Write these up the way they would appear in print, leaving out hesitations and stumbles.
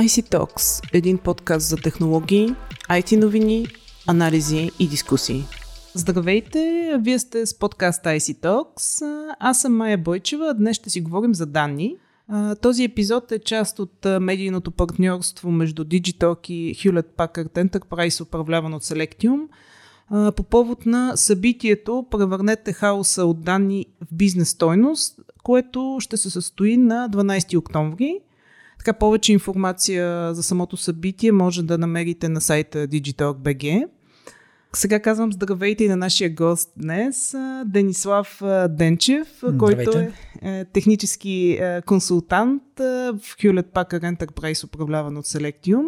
IC Talks – един подкаст за технологии, IT новини, анализи и дискусии. Здравейте, вие сте с подкаста IC Talks. Аз съм Майя Бойчева, днес ще си говорим за данни. Този епизод е част от медийното партньорство между DigiTalk и Hewlett Packard Enterprise, управляван от Selectium. По повод на събитието "Превърнете хаоса от данни в бизнес стойност", което ще се състои на 12 октомври. Така, повече информация за самото събитие може да намерите на сайта DigiTalk.bg. Сега казвам здравейте и на нашия гост днес, Денислав Денчев, който е технически консултант в Hewlett Packard Enterprise, управляван от Selectium.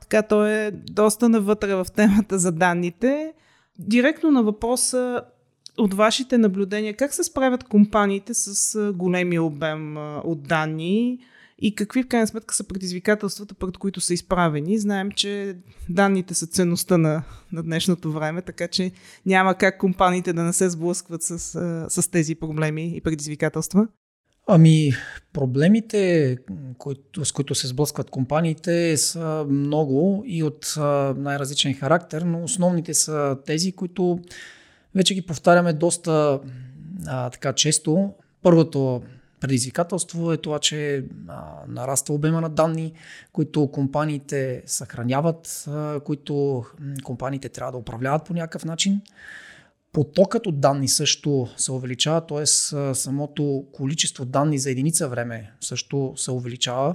Така, той е доста навътре в темата за данните. Директно на въпроса: от вашите наблюдения, как се справят компаниите с големия обем от данни и какви в крайна сметка са предизвикателствата, пред които са изправени? Знаем, че данните са ценността на днешното време, така че няма как компаниите да не се сблъскват с тези проблеми и предизвикателства. Ами, проблемите, с които се сблъскват компаниите, са много и от най-различен характер, но основните са тези, които вече ги повтаряме доста така често. Първото предизвикателство е това, че нараства обема на данни, които компаниите съхраняват, които компаниите трябва да управляват по някакъв начин. Потокът от данни също се увеличава, т.е. самото количество данни за единица време също се увеличава,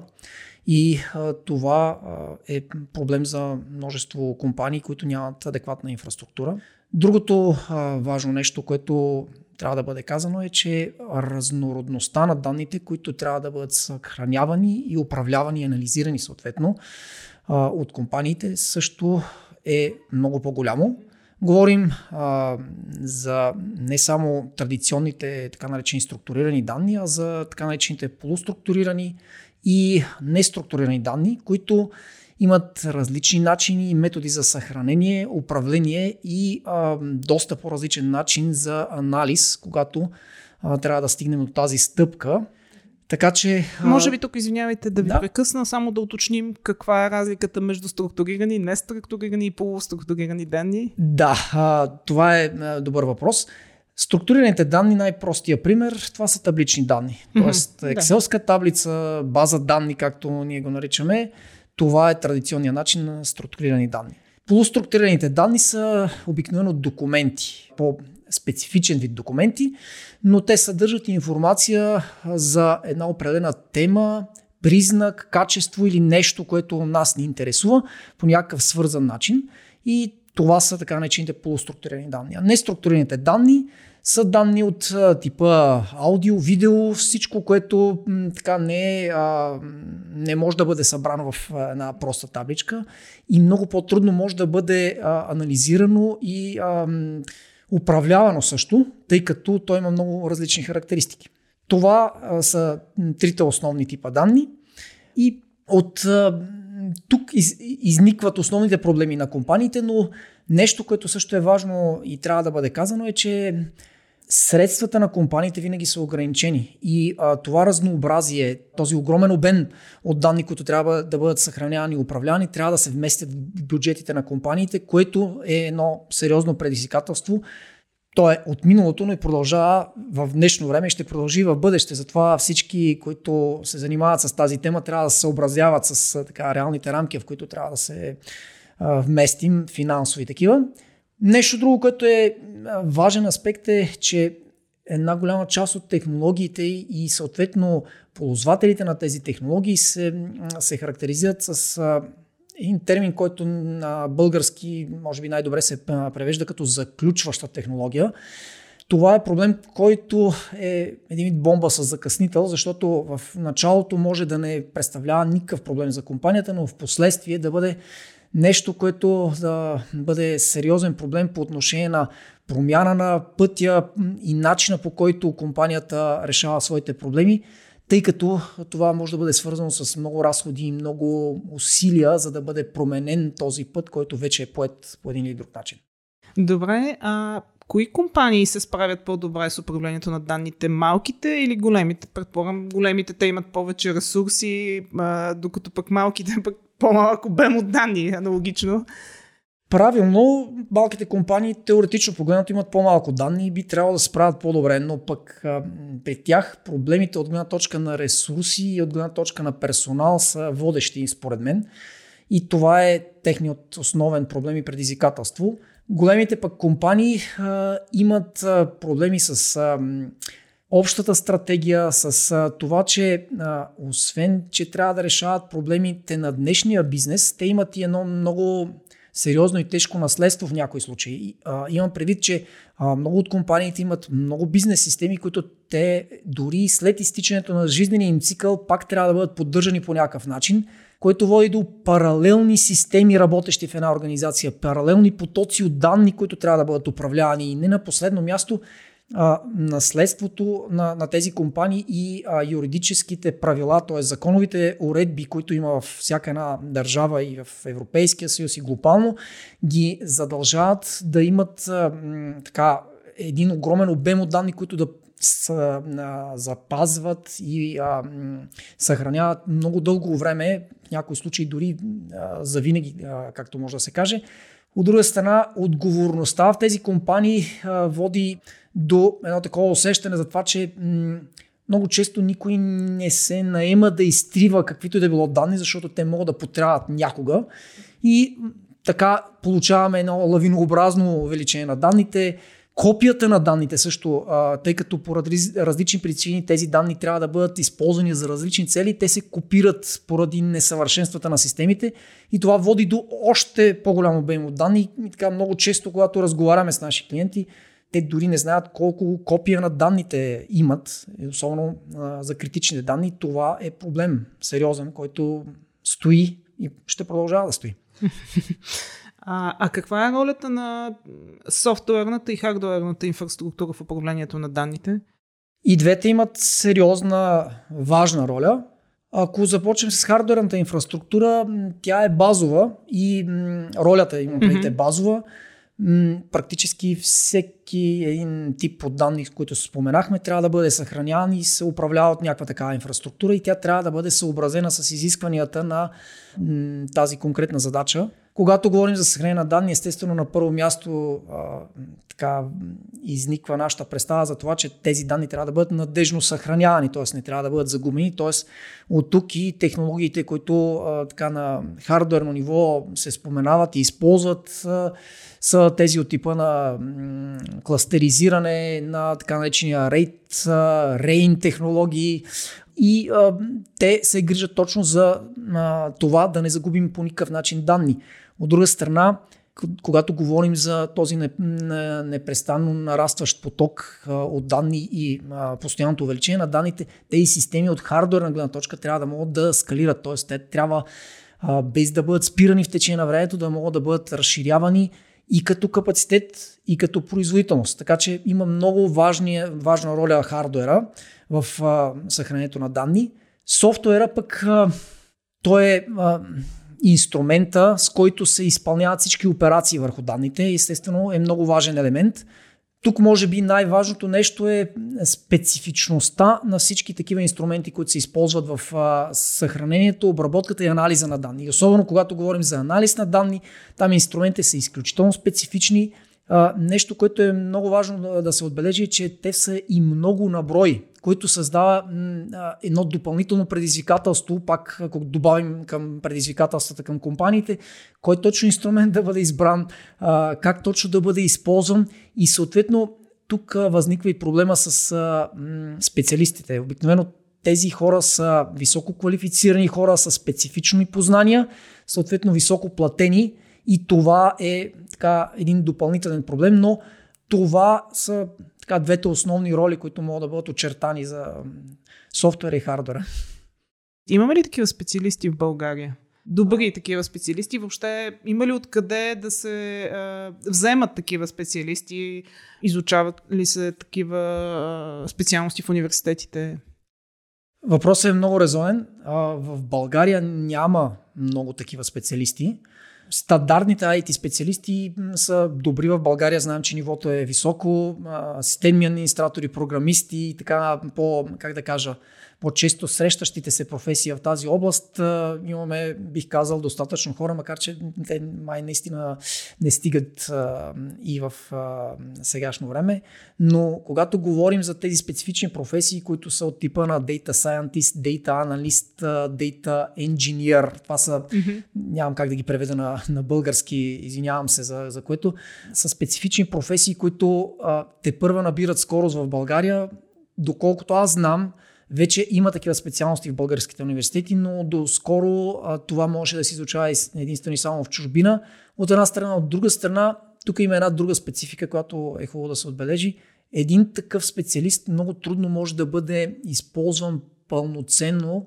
и това е проблем за множество компании, които нямат адекватна инфраструктура. Другото важно нещо, което трябва да бъде казано, е, че разнородността на данните, които трябва да бъдат съхранявани и управлявани и анализирани съответно от компаниите, също е много по-голямо. Говорим за не само традиционните така наречени структурирани данни, а за така наречените полуструктурирани и неструктурирани данни, които имат различни начини и методи за съхранение, управление и доста по-различен начин за анализ, когато трябва да стигнем до тази стъпка. Така че... Може би тук, извинявайте да ви прекъсна, само да уточним каква е разликата между структурирани, неструктурирани и полуструктурирани данни. Да, това е добър въпрос. Структурираните данни, най-простия пример, това са таблични данни. Тоест, екселска таблица, база данни, както ние го наричаме, това е традиционният начин на структурирани данни. Полуструктурираните данни са обикновено документи, по-специфичен вид документи, но те съдържат информация за една определена тема, признак, качество или нещо, което нас ни интересува по някакъв свързан начин, и това са така наречените полуструктурирани данни. А неструктурираните данни са данни от типа аудио, видео, всичко, което така не може да бъде събрано в една проста табличка и много по-трудно може да бъде анализирано и управлявано също, тъй като той има много различни характеристики. Това са трите основни типа данни, и от тук изникват основните проблеми на компаниите, но нещо, което също е важно и трябва да бъде казано, е, че средствата на компаниите винаги са ограничени, и това разнообразие, този огромен обем от данни, които трябва да бъдат съхранявани и управлявани, трябва да се вместят в бюджетите на компаниите, което е едно сериозно предизвикателство. То е от миналото, но и продължава в днешно време и ще продължи в бъдеще. Затова всички, които се занимават с тази тема, трябва да се съобразяват с така реалните рамки, в които трябва да се вместим, финансови такива. Нещо друго, което е важен аспект, е, че една голяма част от технологиите и съответно ползвателите на тези технологии се характеризират с един термин, който на български може би най-добре се превежда като заключваща технология. Това е проблем, който е един вид бомба с закъснител, защото в началото може да не представлява никакъв проблем за компанията, но в последствие да бъде нещо, което да бъде сериозен проблем по отношение на промяна на пътя и начина, по който компанията решава своите проблеми, тъй като това може да бъде свързано с много разходи и много усилия, за да бъде променен този път, който вече е поет по един или друг начин. Добре, Кои компании се справят по-добре с управлението на данните? Малките или големите? Предполагам, големите те имат повече ресурси, докато пък малките пък по-малък обем от данни, аналогично. Правилно, малките компании теоретично погледнато имат по-малко данни и би трябвало да се справят по-добре, но пък при тях проблемите от гледна точка на ресурси и от гледна точка на персонал са водещи според мен. И това е техният основен проблем и предизвикателство. Големите пък компании имат проблеми с общата стратегия, с това, че освен, че трябва да решават проблемите на днешния бизнес, те имат и едно много сериозно и тежко наследство в някои случаи. Имам предвид, че много от компаниите имат много бизнес системи, които те дори след изтичането на жизнения им цикъл пак трябва да бъдат поддържани по някакъв начин, което води до паралелни системи, работещи в една организация, паралелни потоци от данни, които трябва да бъдат управлявани. И не на последно място, наследството на тези компании и юридическите правила, т.е. законовите уредби, които има във всяка една държава и в Европейския съюз и глобално, ги задължават да имат един огромен обем от данни, които да запазват и съхраняват много дълго време, в някои случаи дори завинаги, както може да се каже. От друга страна, отговорността в тези компании води до едно такова усещане за това, че много често никой не се наема да изтрива каквито и да било данни, защото те могат да потрябват някога. И така получаваме едно лавинообразно увеличение на данните. Копията на данните също, тъй като по различни причини тези данни трябва да бъдат използвани за различни цели, те се копират поради несъвършенствата на системите и това води до още по-голям обем от данни. И така, много често, когато разговаряме с наши клиенти, те дори не знаят колко копия на данните имат, особено за критичните данни. Това е проблем сериозен, който стои и ще продължава да стои. А каква е ролята на софтуерната и хардуерната инфраструктура в управлението на данните? И двете имат сериозна, важна роля. Ако започнем с хардуерната инфраструктура, тя е базова и ролята им е базова. Практически всеки един тип от данни, които споменахме, трябва да бъде съхраняван и се управлява от някаква такава инфраструктура и тя трябва да бъде съобразена с изискванията на тази конкретна задача. Когато говорим за съхранение на данни, естествено на първо място изниква нашата представа за това, че тези данни трябва да бъдат надежно съхранявани, т.е. не трябва да бъдат загубени, т.е. от тук и технологиите, които на хардуерно ниво се споменават и използват, са тези от типа на кластеризиране, на така наречения RAIN технологии. И те се грижат точно за това да не загубим по никакъв начин данни. От друга страна, когато говорим за този непрестанно нарастващ поток от данни и постоянното увеличение на данните, тези системи от хардуерна гледна точка трябва да могат да скалират, т.е. те трябва без да бъдат спирани в течение на времето, да могат да бъдат разширявани и като капацитет, и като производителност. Така че има много важна роля хардуера в съхранението на данни. Софтуера пък той е инструмента, с който се изпълняват всички операции върху данните. Естествено е много важен елемент. Тук може би най-важното нещо е специфичността на всички такива инструменти, които се използват в съхранението, обработката и анализа на данни. И особено когато говорим за анализ на данни, там инструментите са изключително специфични. Нещо, което е много важно да се отбележи, че те са и много на брой, което създава едно допълнително предизвикателство, пак ако добавим към предизвикателствата към компаниите, кой точно инструмент да бъде избран, как точно да бъде използван и съответно тук възниква и проблема с специалистите. Обикновено тези хора са високо квалифицирани хора с специфични познания, съответно високо платени. И това е един допълнителен проблем, но това са двете основни роли, които могат да бъдат очертани за софтуера и хардуера. Имаме ли такива специалисти в България? Добри такива специалисти? Въобще има ли откъде да се вземат такива специалисти? Изучават ли се такива специалности в университетите? Въпросът е много резонен. В България няма много такива специалисти. Стандартните IT специалисти са добри в България, знаем, че нивото е високо, системни администратори, програмисти и така по-често срещащите се професии в тази област имаме, бих казал, достатъчно хора, макар че те май наистина не стигат и в сегашно време. Но когато говорим за тези специфични професии, които са от типа на Data Scientist, Data Analyst, Data Engineer, това са, нямам как да ги преведа на български, извинявам се за което, са специфични професии, които тепърва набират скорост в България. Доколкото аз знам, вече има такива специалности в българските университети, но доскоро това може да се изучава единствено и само в чужбина. От една страна, от друга страна, тук има една друга специфика, която е хубаво да се отбележи. Един такъв специалист много трудно може да бъде използван пълноценно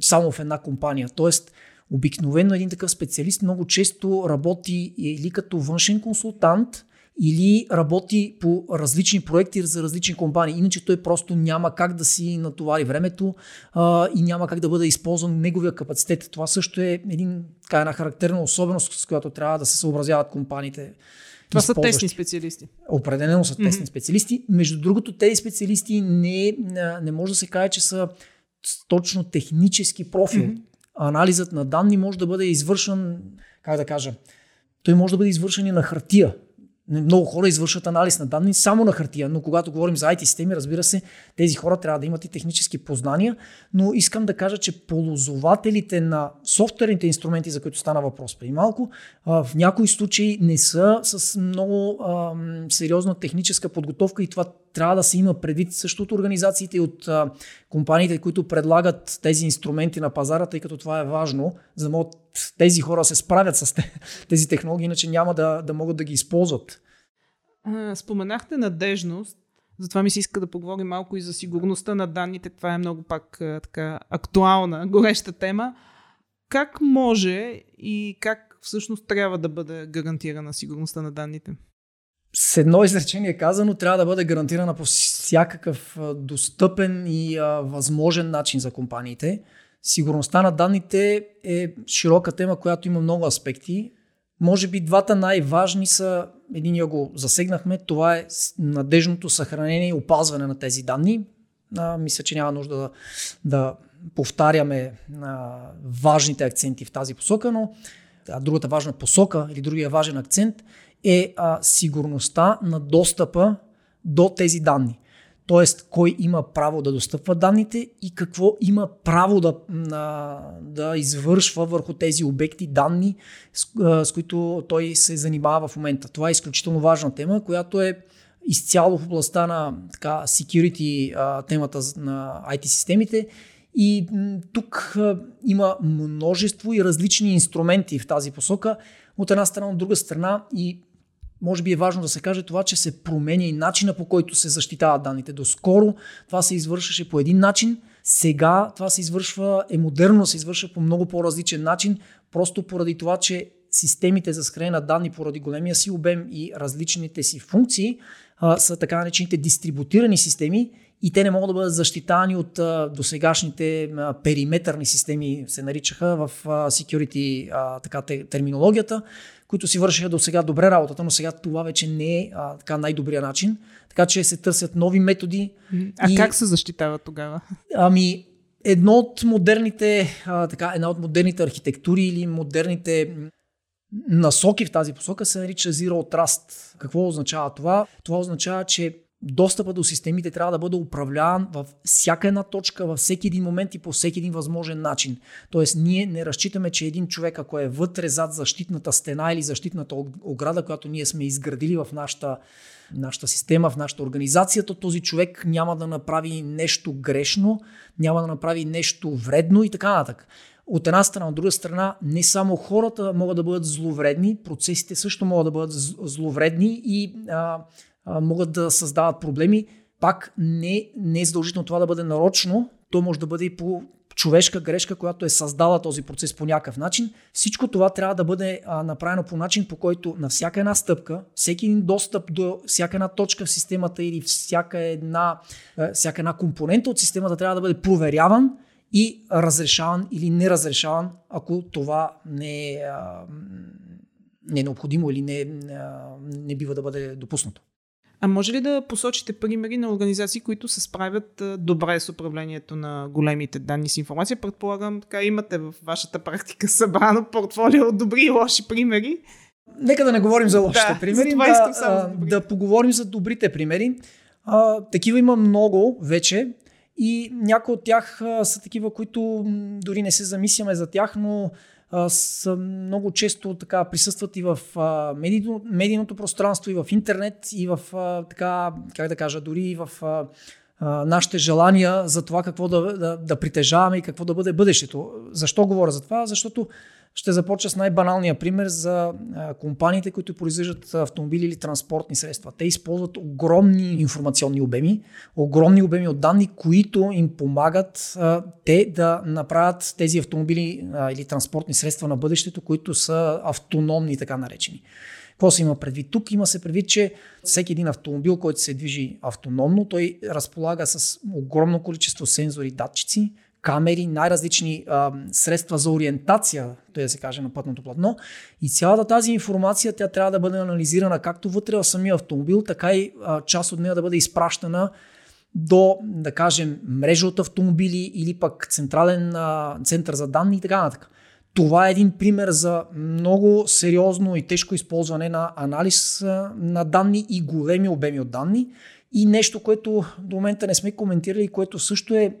само в една компания. Тоест, обикновено един такъв специалист много често работи или като външен консултант, или работи по различни проекти за различни компании. Иначе той просто няма как да си натовари времето и няма как да бъде използван неговия капацитет. Това също е една характерна особеност, с която трябва да се съобразяват компаниите. Това са тесни специалисти. Определено са тесни специалисти. Между другото, тези специалисти не може да се каже, че са точно технически профил. Анализът на данни може да бъде извършен, той може да бъде извършен и на хартия. Много хора извършват анализ на данни само на хартия, но когато говорим за IT системи, разбира се, тези хора трябва да имат и технически познания, но искам да кажа, че ползвателите на софтуерните инструменти, за които стана въпрос преди малко, в някои случаи не са с много сериозна техническа подготовка и това трябва да се има предвид също от организациите и от компаниите, които предлагат тези инструменти на пазара, тъй като това е важно, за да могат тези хора се справят с тези технологии, иначе няма да могат да ги използват. Споменахте надежност, затова ми се иска да поговорим малко и за сигурността на данните. Това е много пак така актуална, гореща тема. Как може и как всъщност трябва да бъде гарантирана сигурността на данните? С едно изречение казано, трябва да бъде гарантирана по всякакъв достъпен и възможен начин за компаниите. Сигурността на данните е широка тема, която има много аспекти. Може би двата най-важни са, единия го засегнахме, това е надежното съхранение и опазване на тези данни. Мисля, че няма нужда да повтаряме важните акценти в тази посока, но другата важна посока или другия важен акцент е сигурността на достъпа до тези данни. Тоест, кой има право да достъпва данните и какво има право да извършва върху тези обекти данни, с които той се занимава в момента. Това е изключително важна тема, която е изцяло в областта на security, темата на IT системите. И тук има множество и различни инструменти в тази посока. От една страна, от друга страна и може би е важно да се каже това, че се променя и начина, по който се защитават данните. Доскоро това се извършваше по един начин, сега това се извършва, модерно се извършва по много по-различен начин, просто поради това, че системите за съхранение на данни поради големия си обем и различните си функции са така наречените дистрибутирани системи и те не могат да бъдат защитани от досегашните периметърни системи, се наричаха в security терминологията, които си вършиха до сега добре работата, но сега това вече не е най-добрия начин. Така че се търсят нови методи. Как се защитава тогава? Една от модерните архитектури или модерните насоки в тази посока се нарича Zero Trust. Какво означава това? Това означава, че достъпа до системите трябва да бъде управляван във всяка една точка, във всеки един момент и по всеки един възможен начин. Тоест, ние не разчитаме, че един човек, ако е вътре зад защитната стена или защитната ограда, която ние сме изградили в нашата система, в нашата организация, то този човек няма да направи нещо грешно, няма да направи нещо вредно и така нататък. От една страна, от друга страна, не само хората могат да бъдат зловредни, процесите също могат да бъдат зловредни и могат да създават проблеми. Пак не е задължително това да бъде нарочно, то може да бъде и по човешка грешка, която е създала този процес по някакъв начин. Всичко това трябва да бъде направено по начин, по който на всяка една стъпка, всеки един достъп до всяка една точка в системата или всяка една компонента от системата трябва да бъде проверяван и разрешаван или неразрешаван, ако това не е необходимо или не бива да бъде допуснато. А може ли да посочите примери на организации, които се справят добре с управлението на големите данни с информация? Предполагам, така имате в вашата практика събрано портфолио от добри и лоши примери. Нека да не говорим за лошите примери, да поговорим за добрите примери. Такива има много вече и някои от тях са такива, които дори не се замисляме за тях, но са много често така, присъстват и в медийното пространство, и в интернет, и в така, как да кажа, дори и в нашите желания за това какво да притежаваме и какво да бъде бъдещето. Защо говоря за това? Защото ще започна с най-баналния пример за компаниите, които произвеждат автомобили или транспортни средства. Те използват огромни информационни обеми, от данни, които им помагат те да направят тези автомобили или транспортни средства на бъдещето, които са автономни, така наречени. Какво се има предвид тук? Има се предвид, че всеки един автомобил, който се движи автономно, той разполага с огромно количество сензори, датчици, камери, най-различни средства за ориентация, т.е. да се каже на пътното платно. И цялата тази информация, тя трябва да бъде анализирана както вътре в самия автомобил, така и част от нея да бъде изпращана до, да кажем, мрежа от автомобили или пък централен център за данни и така нататък. Това е един пример за много сериозно и тежко използване на анализ на данни и големи обеми от данни. И нещо, което до момента не сме коментирали, което също е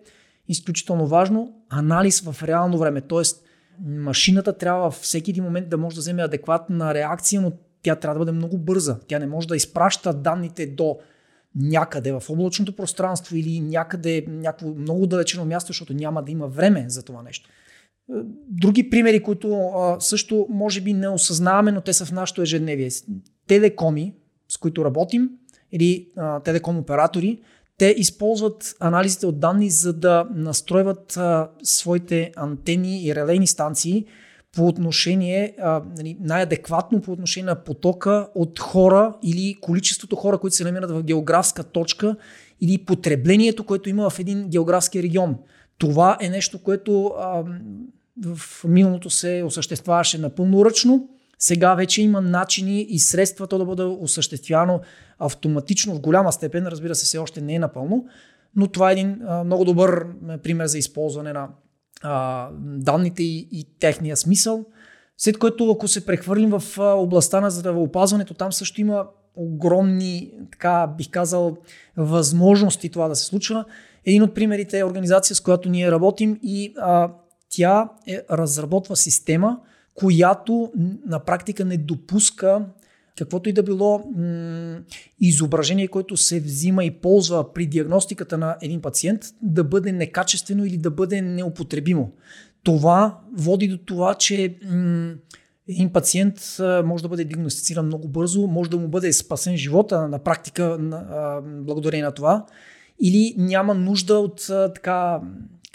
изключително важно, анализ в реално време. Тоест, машината трябва във всеки един момент да може да вземе адекватна реакция, но тя трябва да бъде много бърза. Тя не може да изпраща данните до някъде в облачното пространство или някъде някакво много далечено място, защото няма да има време за това нещо. Други примери, които също може би не осъзнаваме, но те са в нашото ежедневие. Телекоми, с които работим, или телеком оператори, те използват анализите от данни, за да настройват своите антени и релейни станции по отношение, най-адекватно по отношение на потока от хора или количеството хора, които се намират в географска точка или потреблението, което има в един географски регион. Това е нещо, което в миналото се осъществяваше напълно ръчно. Сега вече има начини и средства то да бъде осъществявано автоматично в голяма степен. Разбира се, все още не е напълно, но това е един много добър пример за използване на данните и техния смисъл. След което, ако се прехвърлим в областта на здравеопазването, там също има огромни, така бих казал, възможности това да се случва. Един от примерите е организация, с която ние работим и тя разработва система, която на практика не допуска каквото и да било изображение, което се взима и ползва при диагностиката на един пациент, да бъде некачествено или да бъде неупотребимо. Това води до това, че един пациент може да бъде диагностициран много бързо, може да му бъде спасен живота на практика благодарение на това, или няма нужда от така,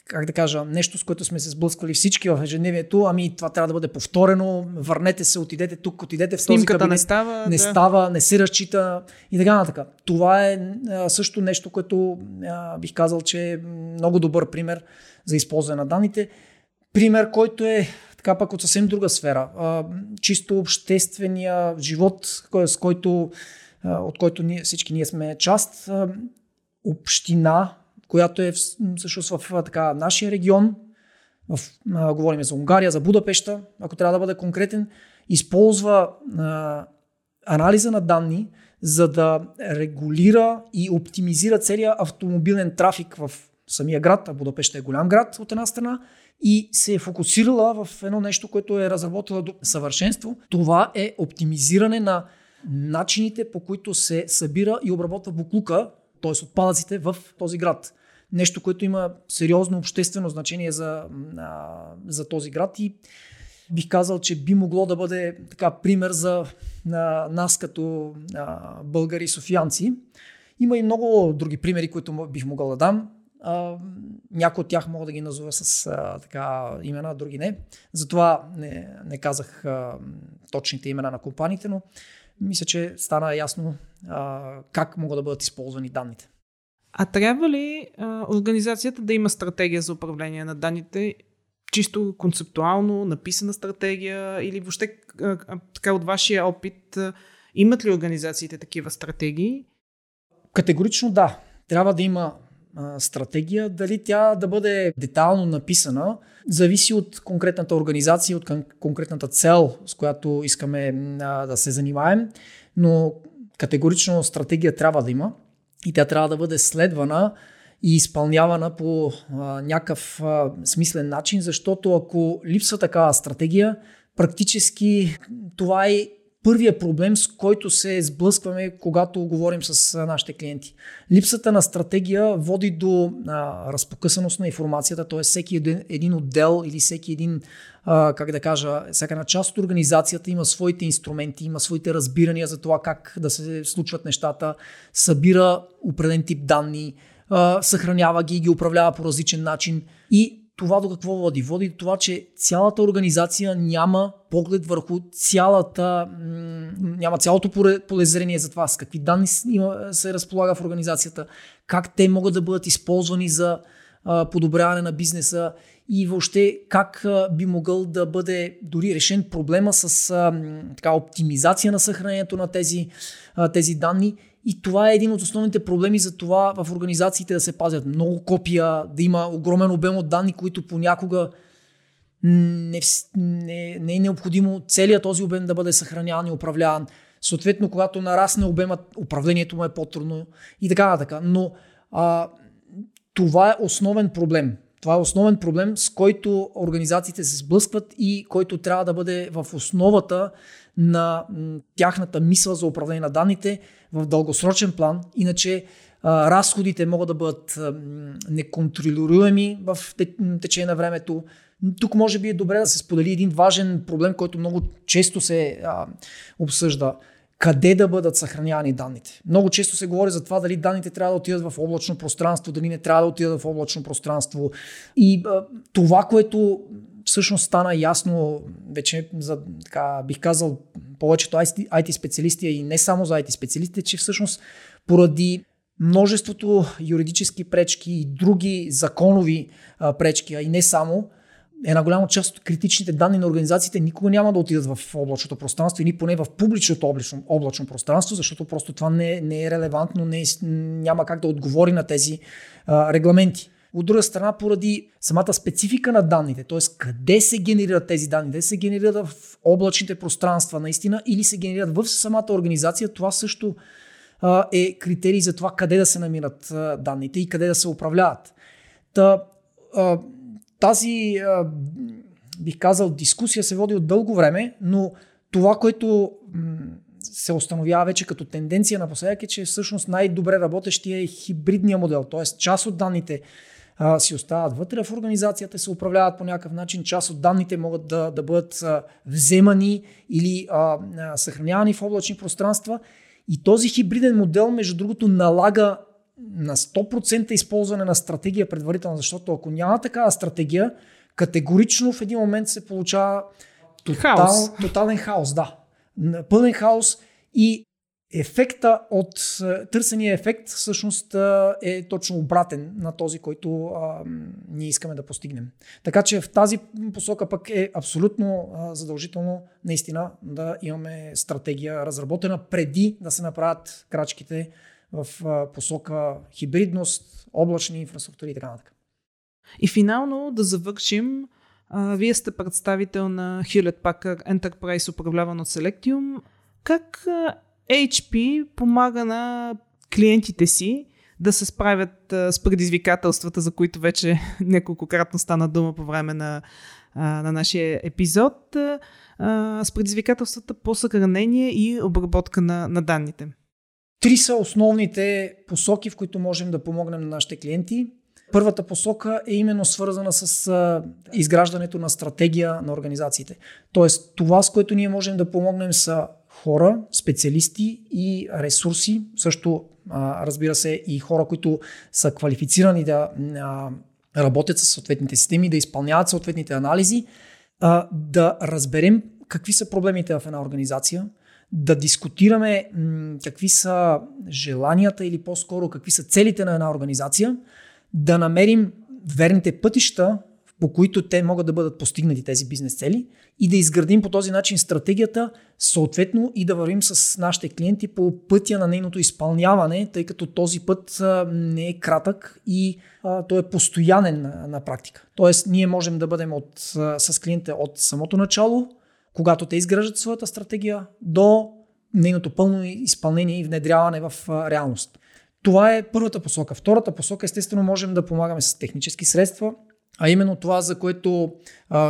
как да кажа, нещо, с което сме се сблъсквали всички в ежедневието, ами това трябва да бъде повторено, върнете се, отидете тук, отидете в този кабинет, не става, не се разчита и така нататък. Това е също нещо, което бих казал, че е много добър пример за използване на данните. Пример, който е така пък от съвсем друга сфера. Чисто обществения живот, от който всички ние сме част. Община, която е всъщност в така, нашия регион, говорим за Унгария, за Будапеща, ако трябва да бъде конкретен, използва анализа на данни, за да регулира и оптимизира целия автомобилен трафик в самия град, а Будапеща е голям град от една страна, и се е фокусирала в едно нещо, което е разработила до съвършенство. Това е оптимизиране на начините, по които се събира и обработва буклука, т.е. отпадъците в този град. Нещо, което има сериозно обществено значение за този град и бих казал, че би могло да бъде така пример за нас като българи и софиянци. Има и много други примери, които бих могъл да дам. Някои от тях мога да ги назова с така имена, други не. Затова не казах точните имена на компаниите, но мисля, че стана ясно как могат да бъдат използвани данните. А трябва ли организацията да има стратегия за управление на данните, чисто концептуално, написана стратегия или въобще така от вашия опит, имат ли организациите такива стратегии? Категорично да. Трябва да има стратегия. Дали тя да бъде детайлно написана, зависи от конкретната организация, от конкретната цел, с която искаме да се занимаем, но категорично стратегия трябва да има и тя трябва да бъде следвана и изпълнявана по някакъв смислен начин, защото ако липсва такава стратегия, практически това е първият проблем, с който се сблъскваме, когато говорим с нашите клиенти. Липсата на стратегия води до разпокъсаност на информацията, т.е. всеки един отдел или всеки един, всяка една част от организацията има своите инструменти, има своите разбирания за това как да се случват нещата, събира определен тип данни, съхранява ги и ги управлява по различен начин. И това до какво води? Води до това, че цялата организация няма поглед върху няма цялото полезрение за това, с какви данни се разполага в организацията, как те могат да бъдат използвани за подобряване на бизнеса и въобще как би могъл да бъде дори решен проблема с оптимизация на съхранението на тези данни. И това е един от основните проблеми за това в организациите да се пазят много копия, да има огромен обем от данни, които понякога не е необходимо целият този обем да бъде съхраняван и управляван. Съответно, когато нарасне обемът, управлението му е по-трудно и така. Но това е основен проблем. Това е основен проблем, с който организациите се сблъскват и който трябва да бъде в основата на тяхната мисъл за управление на данните в дългосрочен план. Иначе разходите могат да бъдат неконтролируеми в течение на времето. Тук може би е добре да се сподели един важен проблем, който много често се обсъжда. Къде да бъдат съхранявани данните? Много често се говори за това дали данните трябва да отидат в облачно пространство, дали не трябва да отидат в облачно пространство. И това, което всъщност стана ясно вече, бих казал, повечето IT специалисти и не само за IT специалистите, че всъщност поради множеството юридически пречки и други законови пречки, а и не само, една голяма част от критичните данни на организациите никога няма да отидат в облачното пространство или поне в публичното облачно пространство, защото просто това не е релевантно, няма как да отговори на тези регламенти. От друга страна, поради самата специфика на данните, т.е. къде се генерират тези данни, къде се генерират в облачните пространства наистина или се генерират в самата организация, това също е критерий за това къде да се намират данните и къде да се управляват. Тази, бих казал, дискусия се води от дълго време, но това, което се установява вече като тенденция напоследък е, че всъщност най-добре работещия е хибридния модел, т.е. част от данните си остават вътре в организацията, се управляват по някакъв начин, част от данните могат да бъдат вземани или съхранявани в облачни пространства и този хибриден модел, между другото, налага на 100% използване на стратегия предварително, защото ако няма такава стратегия, категорично в един момент се получава тотален хаос. Да. Пълен хаос и ефекта от търсения ефект всъщност е точно обратен на този, който ние искаме да постигнем. Така че в тази посока пък е абсолютно задължително наистина да имаме стратегия разработена преди да се направят крачките в посока хибридност, облачни инфраструктури и така нататък. И финално да завършим. Вие сте представител на Hewlett Packard Enterprise, управляван от Selectium. Как HP помага на клиентите си да се справят с предизвикателствата, за които вече неколкократно стана дума по време на нашия епизод, с предизвикателствата по съхранение и обработка на данните? Три са основните посоки, в които можем да помогнем на нашите клиенти. Първата посока е именно свързана с изграждането на стратегия на организациите. Тоест, това, с което ние можем да помогнем, са хора, специалисти и ресурси. Също, разбира се, и хора, които са квалифицирани да работят с съответните системи, да изпълняват съответните анализи, да разберем какви са проблемите в една организация, да дискутираме какви са желанията или по-скоро какви са целите на една организация, да намерим верните пътища, по които те могат да бъдат постигнати тези бизнес цели и да изградим по този начин стратегията, съответно и да вървим с нашите клиенти по пътя на нейното изпълняване, тъй като този път не е кратък и той е постоянен на практика. Тоест ние можем да бъдем с клиента от самото начало, когато те изграждат своята стратегия, до нейното пълно изпълнение и внедряване в реалност. Това е първата посока. Втората посока, естествено, можем да помагаме с технически средства, а именно това, за което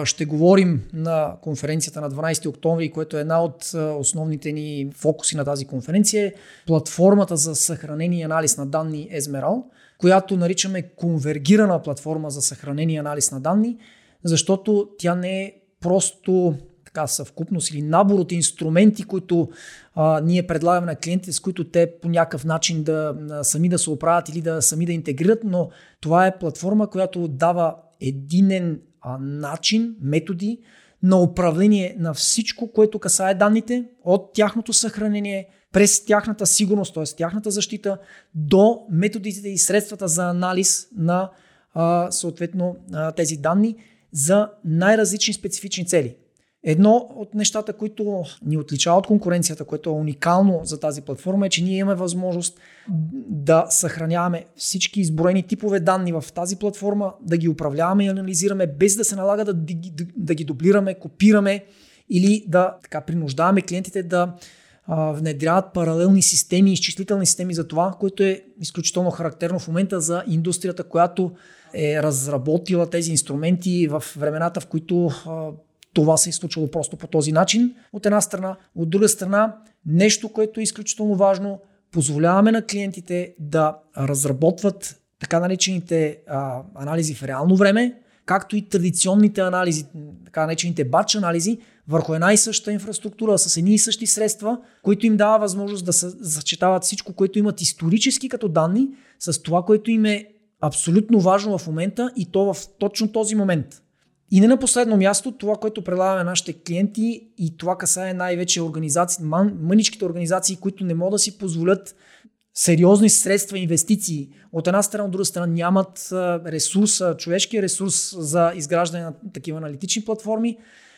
ще говорим на конференцията на 12 октомври, което е една от основните ни фокуси на тази конференция, е платформата за съхранение и анализ на данни Езмерал, която наричаме конвергирана платформа за съхранение и анализ на данни, защото тя не е просто съвкупност или набор от инструменти, които ние предлагаме на клиентите, с които те по някакъв начин сами да се оправят или сами да интегрират, но това е платформа, която дава единен начин, методи на управление на всичко, което касае данните, от тяхното съхранение, през тяхната сигурност, т.е. тяхната защита, до методите и средствата за анализ на съответно тези данни за най-различни специфични цели. Едно от нещата, които ни отличава от конкуренцията, което е уникално за тази платформа, е, че ние имаме възможност да съхраняваме всички изброени типове данни в тази платформа, да ги управляваме и анализираме, без да се налага да ги дублираме, копираме или принуждаваме клиентите да внедряват паралелни системи, изчислителни системи за това, което е изключително характерно в момента за индустрията, която е разработила тези инструменти в времената, в които това се е случило просто по този начин, от една страна. От друга страна, нещо, което е изключително важно, позволяваме на клиентите да разработват така наречените анализи в реално време, както и традиционните анализи, така наречените батч анализи, върху една и съща инфраструктура, с едни и същи средства, които им дава възможност да съчетават всичко, което имат исторически като данни, с това, което им е абсолютно важно в момента и то в точно този момент. И не на последно място, това, което предлагаме нашите клиенти, и това касае най-вече мъничките организации, които не могат да си позволят сериозни средства, инвестиции. От една страна, от друга страна нямат ресурса, човешкия ресурс за изграждане на такива аналитични платформи,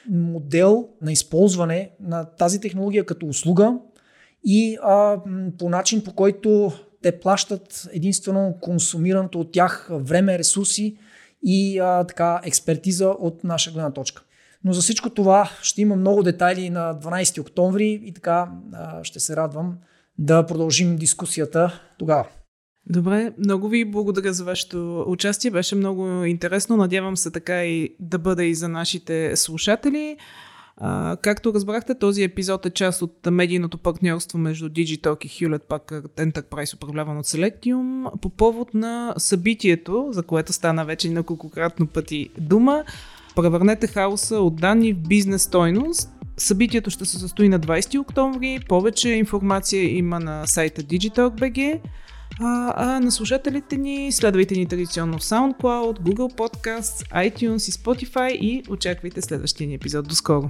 модел на използване на тази технология като услуга и по начин, по който те плащат единствено консумираното от тях време, ресурси и експертиза от наша гледна точка. Но за всичко това ще има много детайли на 12 октомври и ще се радвам да продължим дискусията тогава. Добре, много ви благодаря за вашето участие, беше много интересно, надявам се така и да бъде и за нашите слушатели. Както разбрахте, този епизод е част от медийното партньорство между DigiTalk и Hewlett Packard Enterprise, управляван от Selectium, по повод на събитието, за което стана вече неколкократно пъти дума. Превърнете хаоса от данни в бизнес стойност. Събитието ще се състои на 20 октомври. Повече информация има на сайта DigiTalk.bg. А на слушателите ни следвайте ни традиционно в SoundCloud, Google Podcasts, iTunes и Spotify и очаквайте следващия ни епизод. До скоро!